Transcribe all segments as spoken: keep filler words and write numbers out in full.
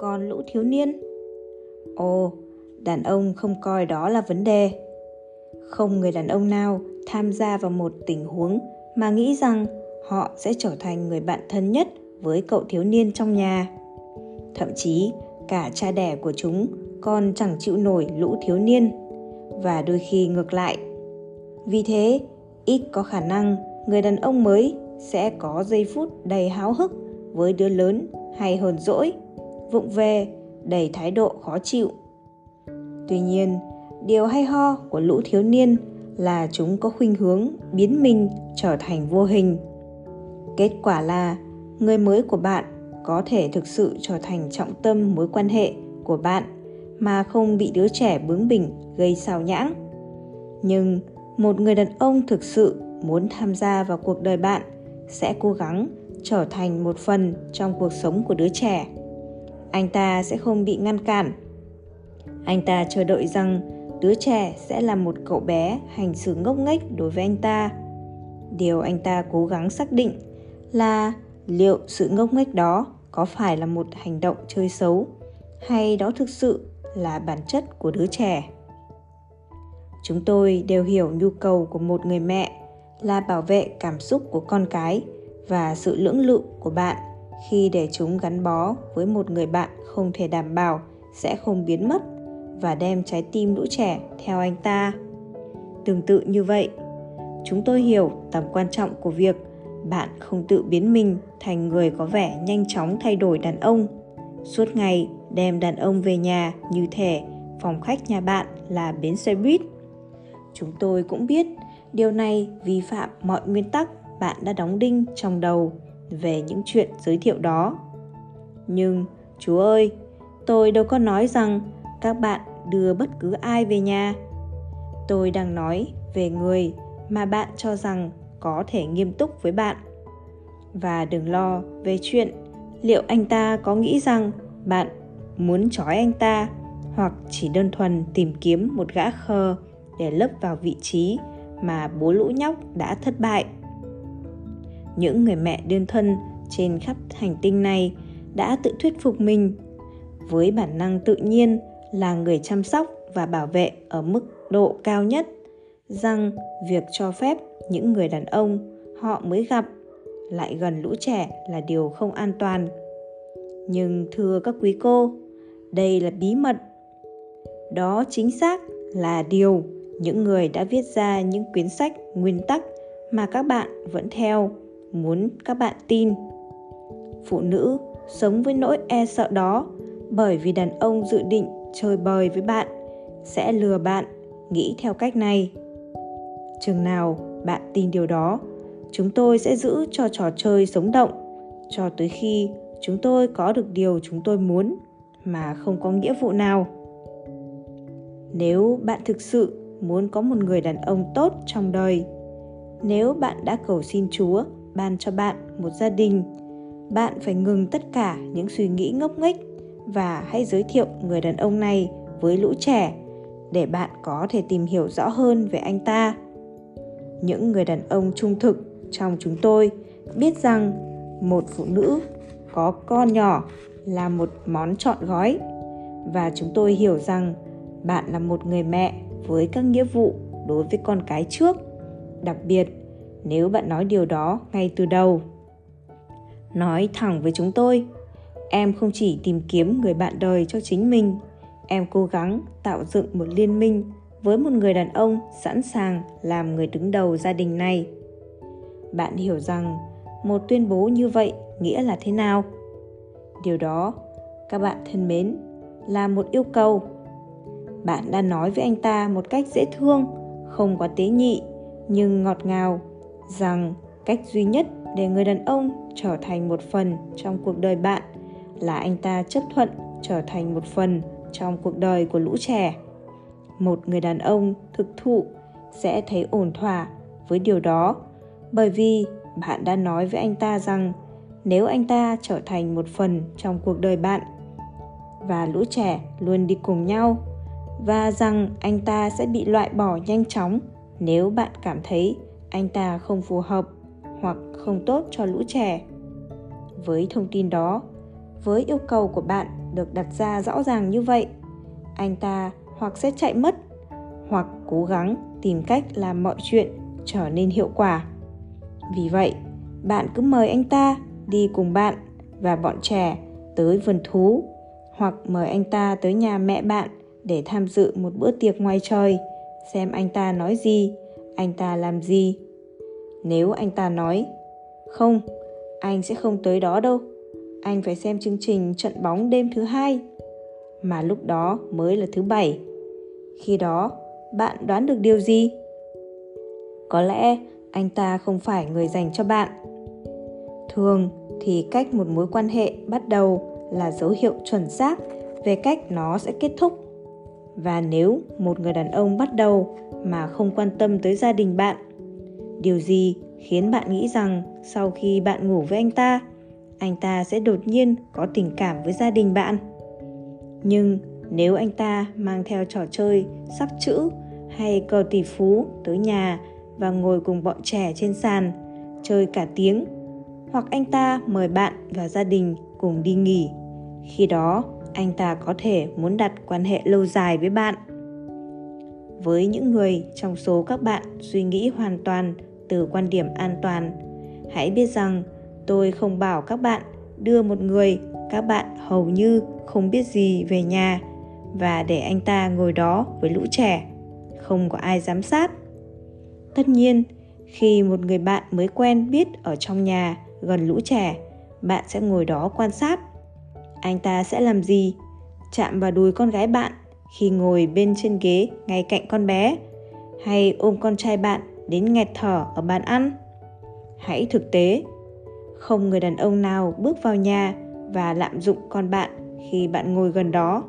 con lũ thiếu niên. Ồ, đàn ông không coi đó là vấn đề. Không người đàn ông nào tham gia vào một tình huống mà nghĩ rằng họ sẽ trở thành người bạn thân nhất với cậu thiếu niên trong nhà. Thậm chí cả cha đẻ của chúng còn chẳng chịu nổi lũ thiếu niên, và đôi khi ngược lại. Vì thế, ít có khả năng người đàn ông mới sẽ có giây phút đầy háo hức với đứa lớn hay hờn dỗi, vụng về, đầy thái độ khó chịu. Tuy nhiên, điều hay ho của lũ thiếu niên là chúng có khuynh hướng biến mình trở thành vô hình. Kết quả là người mới của bạn có thể thực sự trở thành trọng tâm mối quan hệ của bạn mà không bị đứa trẻ bướng bỉnh gây xao nhãng. Nhưng một người đàn ông thực sự muốn tham gia vào cuộc đời bạn sẽ cố gắng trở thành một phần trong cuộc sống của đứa trẻ. Anh ta sẽ không bị ngăn cản. Anh ta chờ đợi rằng đứa trẻ sẽ là một cậu bé hành xử ngốc nghếch đối với anh ta. Điều anh ta cố gắng xác định là liệu sự ngốc nghếch đó có phải là một hành động chơi xấu hay đó thực sự là bản chất của đứa trẻ. Chúng tôi đều hiểu nhu cầu của một người mẹ là bảo vệ cảm xúc của con cái và sự lưỡng lự của bạn khi để chúng gắn bó với một người bạn không thể đảm bảo sẽ không biến mất và đem trái tim lũ trẻ theo anh ta. Tương tự như vậy, chúng tôi hiểu tầm quan trọng của việc bạn không tự biến mình thành người có vẻ nhanh chóng thay đổi đàn ông, suốt ngày đem đàn ông về nhà như thể phòng khách nhà bạn là bến xe buýt. Chúng tôi cũng biết điều này vi phạm mọi nguyên tắc bạn đã đóng đinh trong đầu về những chuyện giới thiệu đó. Nhưng, chú ơi, tôi đâu có nói rằng các bạn đưa bất cứ ai về nhà. Tôi đang nói về người mà bạn cho rằng có thể nghiêm túc với bạn. Và đừng lo về chuyện liệu anh ta có nghĩ rằng bạn muốn trói anh ta hoặc chỉ đơn thuần tìm kiếm một gã khờ để lấp vào vị trí mà bố lũ nhóc đã thất bại. Những người mẹ đơn thân trên khắp hành tinh này đã tự thuyết phục mình với bản năng tự nhiên là người chăm sóc và bảo vệ ở mức độ cao nhất rằng việc cho phép những người đàn ông họ mới gặp lại gần lũ trẻ là điều không an toàn. Nhưng thưa các quý cô, đây là bí mật. Đó chính xác là điều những người đã viết ra những quyển sách nguyên tắc mà các bạn vẫn theo, muốn các bạn tin. Phụ nữ sống với nỗi e sợ đó bởi vì đàn ông dự định chơi bời với bạn sẽ lừa bạn nghĩ theo cách này. Chừng nào bạn tin điều đó, chúng tôi sẽ giữ cho trò chơi sống động cho tới khi chúng tôi có được điều chúng tôi muốn mà không có nghĩa vụ nào. Nếu bạn thực sự muốn có một người đàn ông tốt trong đời, nếu bạn đã cầu xin Chúa ban cho bạn một gia đình, bạn phải ngừng tất cả những suy nghĩ ngốc nghếch và hãy giới thiệu người đàn ông này với lũ trẻ để bạn có thể tìm hiểu rõ hơn về anh ta. Những người đàn ông trung thực trong chúng tôi biết rằng một phụ nữ có con nhỏ là một món trọn gói, và chúng tôi hiểu rằng bạn là một người mẹ với các nghĩa vụ đối với con cái trước, đặc biệt nếu bạn nói điều đó ngay từ đầu. Nói thẳng với chúng tôi, em không chỉ tìm kiếm người bạn đời cho chính mình, em cố gắng tạo dựng một liên minh với một người đàn ông sẵn sàng làm người đứng đầu gia đình này. Bạn hiểu rằng một tuyên bố như vậy nghĩa là thế nào? Điều đó, các bạn thân mến, là một yêu cầu. Bạn đã nói với anh ta một cách dễ thương, không quá tế nhị, nhưng ngọt ngào, rằng cách duy nhất để người đàn ông trở thành một phần trong cuộc đời bạn là anh ta chấp thuận trở thành một phần trong cuộc đời của lũ trẻ. Một người đàn ông thực thụ sẽ thấy ổn thỏa với điều đó, bởi vì bạn đã nói với anh ta rằng nếu anh ta trở thành một phần trong cuộc đời bạn và lũ trẻ luôn đi cùng nhau, và rằng anh ta sẽ bị loại bỏ nhanh chóng nếu bạn cảm thấy anh ta không phù hợp hoặc không tốt cho lũ trẻ. Với thông tin đó, với yêu cầu của bạn được đặt ra rõ ràng như vậy, anh ta hoặc sẽ chạy mất, hoặc cố gắng tìm cách làm mọi chuyện trở nên hiệu quả. Vì vậy, bạn cứ mời anh ta đi cùng bạn và bọn trẻ tới vườn thú, hoặc mời anh ta tới nhà mẹ bạn để tham dự một bữa tiệc ngoài trời, xem anh ta nói gì, anh ta làm gì. Nếu anh ta nói, không, anh sẽ không tới đó đâu, anh phải xem chương trình trận bóng đêm thứ hai, mà lúc đó mới là thứ bảy. Khi đó, bạn đoán được điều gì? Có lẽ anh ta không phải người dành cho bạn. Thường thì cách một mối quan hệ bắt đầu là dấu hiệu chuẩn xác về cách nó sẽ kết thúc. Và nếu một người đàn ông bắt đầu mà không quan tâm tới gia đình bạn, điều gì khiến bạn nghĩ rằng sau khi bạn ngủ với anh ta, anh ta sẽ đột nhiên có tình cảm với gia đình bạn? Nhưng nếu anh ta mang theo trò chơi, sắp chữ hay cờ tỷ phú tới nhà và ngồi cùng bọn trẻ trên sàn, chơi cả tiếng, hoặc anh ta mời bạn và gia đình cùng đi nghỉ, khi đó anh ta có thể muốn đặt quan hệ lâu dài với bạn. Với những người trong số các bạn suy nghĩ hoàn toàn từ quan điểm an toàn, hãy biết rằng tôi không bảo các bạn đưa một người các bạn hầu như không biết gì về nhà và để anh ta ngồi đó với lũ trẻ, không có ai giám sát. Tất nhiên, khi một người bạn mới quen biết ở trong nhà gần lũ trẻ, bạn sẽ ngồi đó quan sát. Anh ta sẽ làm gì? Chạm vào đùi con gái bạn khi ngồi bên trên ghế ngay cạnh con bé, hay ôm con trai bạn đến nghẹt thở ở bàn ăn? Hãy thực tế. Không người đàn ông nào bước vào nhà và lạm dụng con bạn khi bạn ngồi gần đó.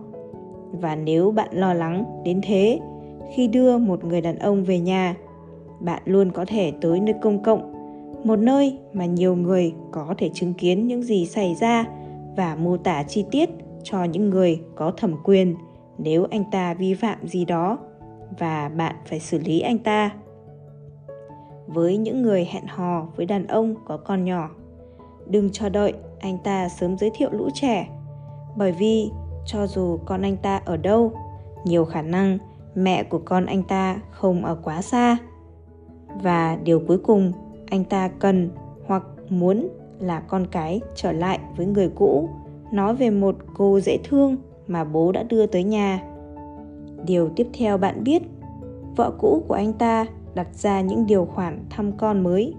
Và nếu bạn lo lắng đến thế khi đưa một người đàn ông về nhà, bạn luôn có thể tới nơi công cộng, một nơi mà nhiều người có thể chứng kiến những gì xảy ra và mô tả chi tiết cho những người có thẩm quyền nếu anh ta vi phạm gì đó và bạn phải xử lý anh ta. Với những người hẹn hò với đàn ông có con nhỏ, đừng chờ đợi anh ta sớm giới thiệu lũ trẻ, bởi vì cho dù con anh ta ở đâu, nhiều khả năng mẹ của con anh ta không ở quá xa. Và điều cuối cùng anh ta cần hoặc muốn là con cái trở lại với người cũ, nói về một cô dễ thương mà bố đã đưa tới nhà. Điều tiếp theo bạn biết, vợ cũ của anh ta đặt ra những điều khoản thăm con mới,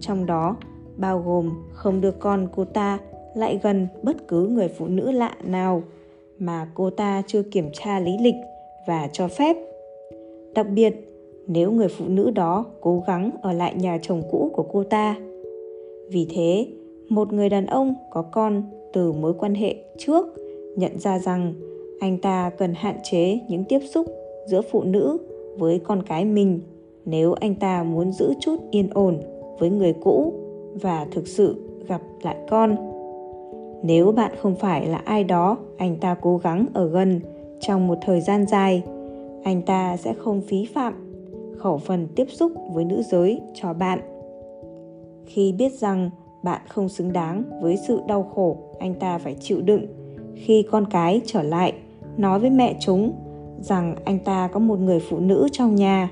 trong đó bao gồm không đưa con cô ta lại gần bất cứ người phụ nữ lạ nào mà cô ta chưa kiểm tra lý lịch và cho phép. Đặc biệt, nếu người phụ nữ đó cố gắng ở lại nhà chồng cũ của cô ta. Vì thế, một người đàn ông có con từ mối quan hệ trước nhận ra rằng anh ta cần hạn chế những tiếp xúc giữa phụ nữ với con cái mình nếu anh ta muốn giữ chút yên ổn với người cũ và thực sự gặp lại con. Nếu bạn không phải là ai đó anh ta cố gắng ở gần trong một thời gian dài, anh ta sẽ không phí phạm khẩu phần tiếp xúc với nữ giới cho bạn. Khi biết rằng bạn không xứng đáng với sự đau khổ anh ta phải chịu đựng khi con cái trở lại nói với mẹ chúng rằng anh ta có một người phụ nữ trong nhà,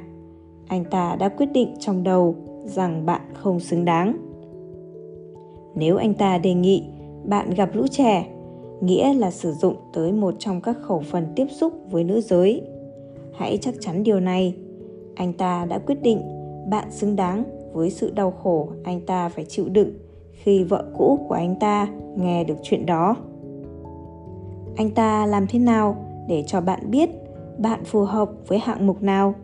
anh ta đã quyết định trong đầu rằng bạn không xứng đáng. Nếu anh ta đề nghị bạn gặp lũ trẻ, nghĩa là sử dụng tới một trong các khẩu phần tiếp xúc với nữ giới. Hãy chắc chắn điều này. Anh ta đã quyết định bạn xứng đáng với sự đau khổ anh ta phải chịu đựng khi vợ cũ của anh ta nghe được chuyện đó. Anh ta làm thế nào để cho bạn biết bạn phù hợp với hạng mục nào?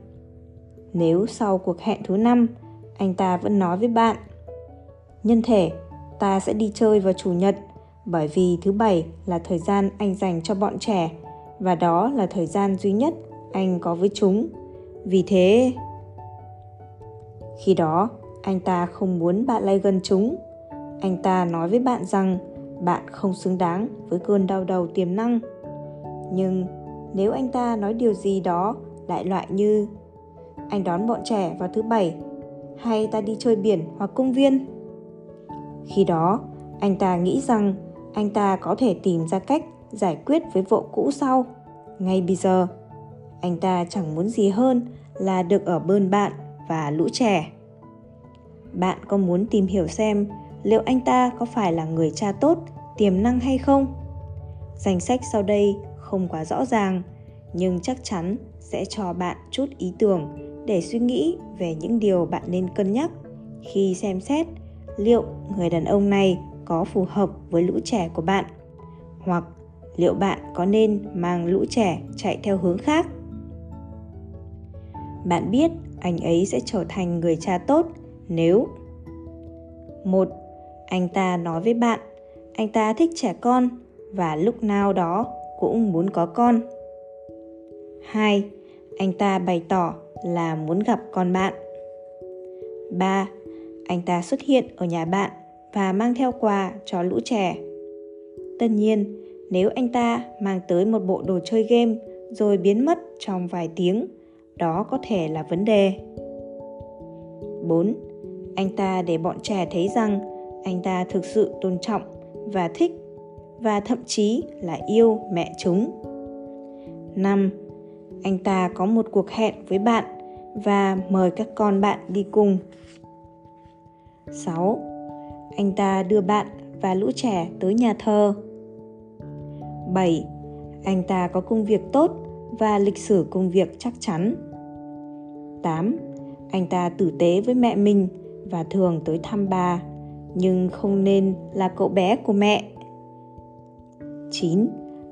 Nếu sau cuộc hẹn thứ năm, anh ta vẫn nói với bạn, nhân thể, ta sẽ đi chơi vào chủ nhật bởi vì thứ bảy là thời gian anh dành cho bọn trẻ và đó là thời gian duy nhất anh có với chúng. Vì thế, khi đó, anh ta không muốn bạn lại gần chúng. Anh ta nói với bạn rằng bạn không xứng đáng với cơn đau đầu tiềm năng. Nhưng nếu anh ta nói điều gì đó đại loại như anh đón bọn trẻ vào thứ bảy, hay ta đi chơi biển hoặc công viên, khi đó, anh ta nghĩ rằng anh ta có thể tìm ra cách giải quyết với vợ cũ sau. Ngay bây giờ, anh ta chẳng muốn gì hơn là được ở bên bạn và lũ trẻ. Bạn có muốn tìm hiểu xem liệu anh ta có phải là người cha tốt, tiềm năng hay không? Danh sách sau đây không quá rõ ràng, nhưng chắc chắn sẽ cho bạn chút ý tưởng để suy nghĩ về những điều bạn nên cân nhắc khi xem xét liệu người đàn ông này có phù hợp với lũ trẻ của bạn, hoặc liệu bạn có nên mang lũ trẻ chạy theo hướng khác. Bạn biết anh ấy sẽ trở thành người cha tốt nếu: một. Anh ta nói với bạn anh ta thích trẻ con và lúc nào đó cũng muốn có con. Hai. Anh ta bày tỏ là muốn gặp con bạn. Ba. Anh ta xuất hiện ở nhà bạn và mang theo quà cho lũ trẻ. Tất nhiên, nếu anh ta mang tới một bộ đồ chơi game rồi biến mất trong vài tiếng, đó có thể là vấn đề. Bốn. Anh ta để bọn trẻ thấy rằng anh ta thực sự tôn trọng và thích và thậm chí là yêu mẹ chúng. Năm. Anh ta có một cuộc hẹn với bạn và mời các con bạn đi cùng. Sáu. Anh ta đưa bạn và lũ trẻ tới nhà thờ. Bảy. Anh ta có công việc tốt và lịch sử công việc chắc chắn. Tám. Anh ta tử tế với mẹ mình và thường tới thăm bà, nhưng không nên là cậu bé của mẹ. Chín.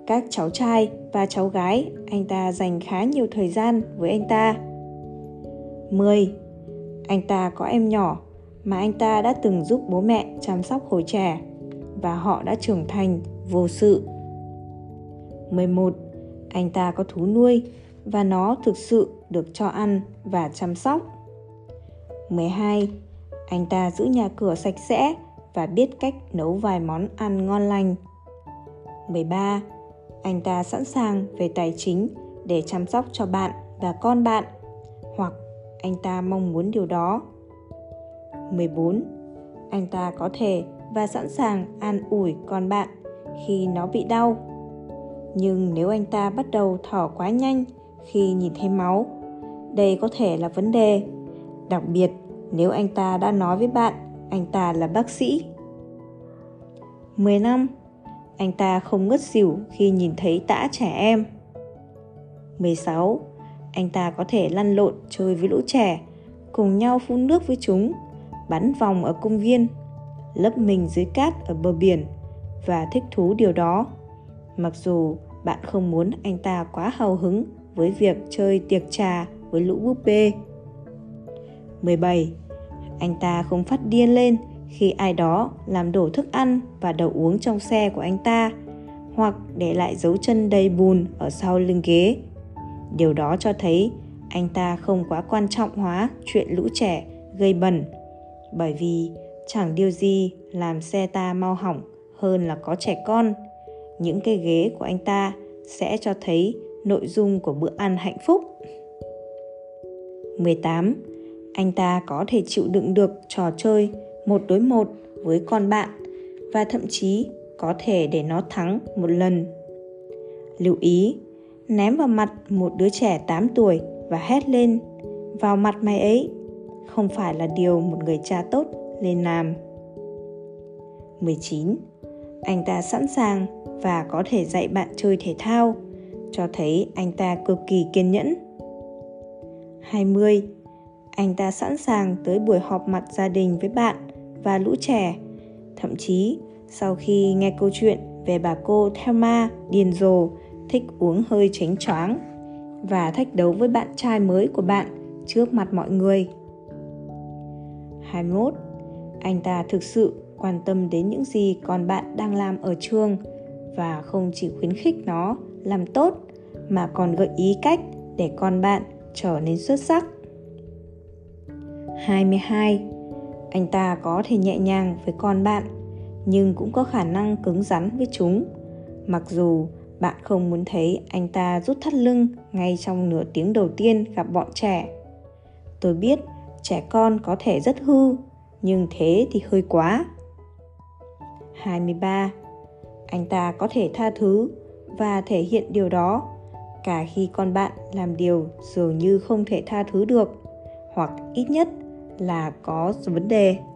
Các cháu trai và cháu gái anh ta dành khá nhiều thời gian với anh ta. Mười. Anh ta có em nhỏ mà anh ta đã từng giúp bố mẹ chăm sóc hồi trẻ và họ đã trưởng thành vô sự. Mười một. Anh ta có thú nuôi và nó thực sự được cho ăn và chăm sóc. Mười hai. Anh ta giữ nhà cửa sạch sẽ và biết cách nấu vài món ăn ngon lành. Mười ba. Anh ta sẵn sàng về tài chính để chăm sóc cho bạn và con bạn, hoặc anh ta mong muốn điều đó. Mười bốn. Anh ta có thể và sẵn sàng an ủi con bạn khi nó bị đau. Nhưng nếu anh ta bắt đầu thở quá nhanh khi nhìn thấy máu, đây có thể là vấn đề, đặc biệt nếu anh ta đã nói với bạn anh ta là bác sĩ. Mười lăm. Anh ta không ngất xỉu khi nhìn thấy tã trẻ em. Mười sáu. Anh ta có thể lăn lộn chơi với lũ trẻ, cùng nhau phun nước với chúng, bắn vòng ở công viên, lấp mình dưới cát ở bờ biển và thích thú điều đó, mặc dù bạn không muốn anh ta quá hào hứng với việc chơi tiệc trà với lũ búp bê. Mười bảy. Anh ta không phát điên lên khi ai đó làm đổ thức ăn và đồ uống trong xe của anh ta, hoặc để lại dấu chân đầy bùn ở sau lưng ghế. Điều đó cho thấy anh ta không quá quan trọng hóa chuyện lũ trẻ gây bẩn, bởi vì chẳng điều gì làm xe ta mau hỏng hơn là có trẻ con. Những cái ghế của anh ta sẽ cho thấy nội dung của bữa ăn hạnh phúc. Mười tám. Anh ta có thể chịu đựng được trò chơi một đối một với con bạn và thậm chí có thể để nó thắng một lần. Lưu ý, ném vào mặt một đứa trẻ tám tuổi và hét lên "vào mặt mày ấy" không phải là điều một người cha tốt nên làm. Mười chín. Anh ta sẵn sàng và có thể dạy bạn chơi thể thao, cho thấy anh ta cực kỳ kiên nhẫn. Hai mươi. Anh ta sẵn sàng tới buổi họp mặt gia đình với bạn và lũ trẻ, thậm chí sau khi nghe câu chuyện về bà cô Thelma điên rồ, thích uống hơi chánh choáng và thách đấu với bạn trai mới của bạn trước mặt mọi người. Hai mươi mốt. Anh ta thực sự quan tâm đến những gì con bạn đang làm ở trường và không chỉ khuyến khích nó làm tốt mà còn gợi ý cách để con bạn trở nên xuất sắc. Hai mươi hai. Anh ta có thể nhẹ nhàng với con bạn, nhưng cũng có khả năng cứng rắn với chúng, mặc dù bạn không muốn thấy anh ta rút thắt lưng ngay trong nửa tiếng đầu tiên gặp bọn trẻ. Tôi biết trẻ con có thể rất hư, nhưng thế thì hơi quá. Hai mươi ba. Anh ta có thể tha thứ và thể hiện điều đó, cả khi con bạn làm điều dường như không thể tha thứ được, hoặc ít nhất là có vấn đề.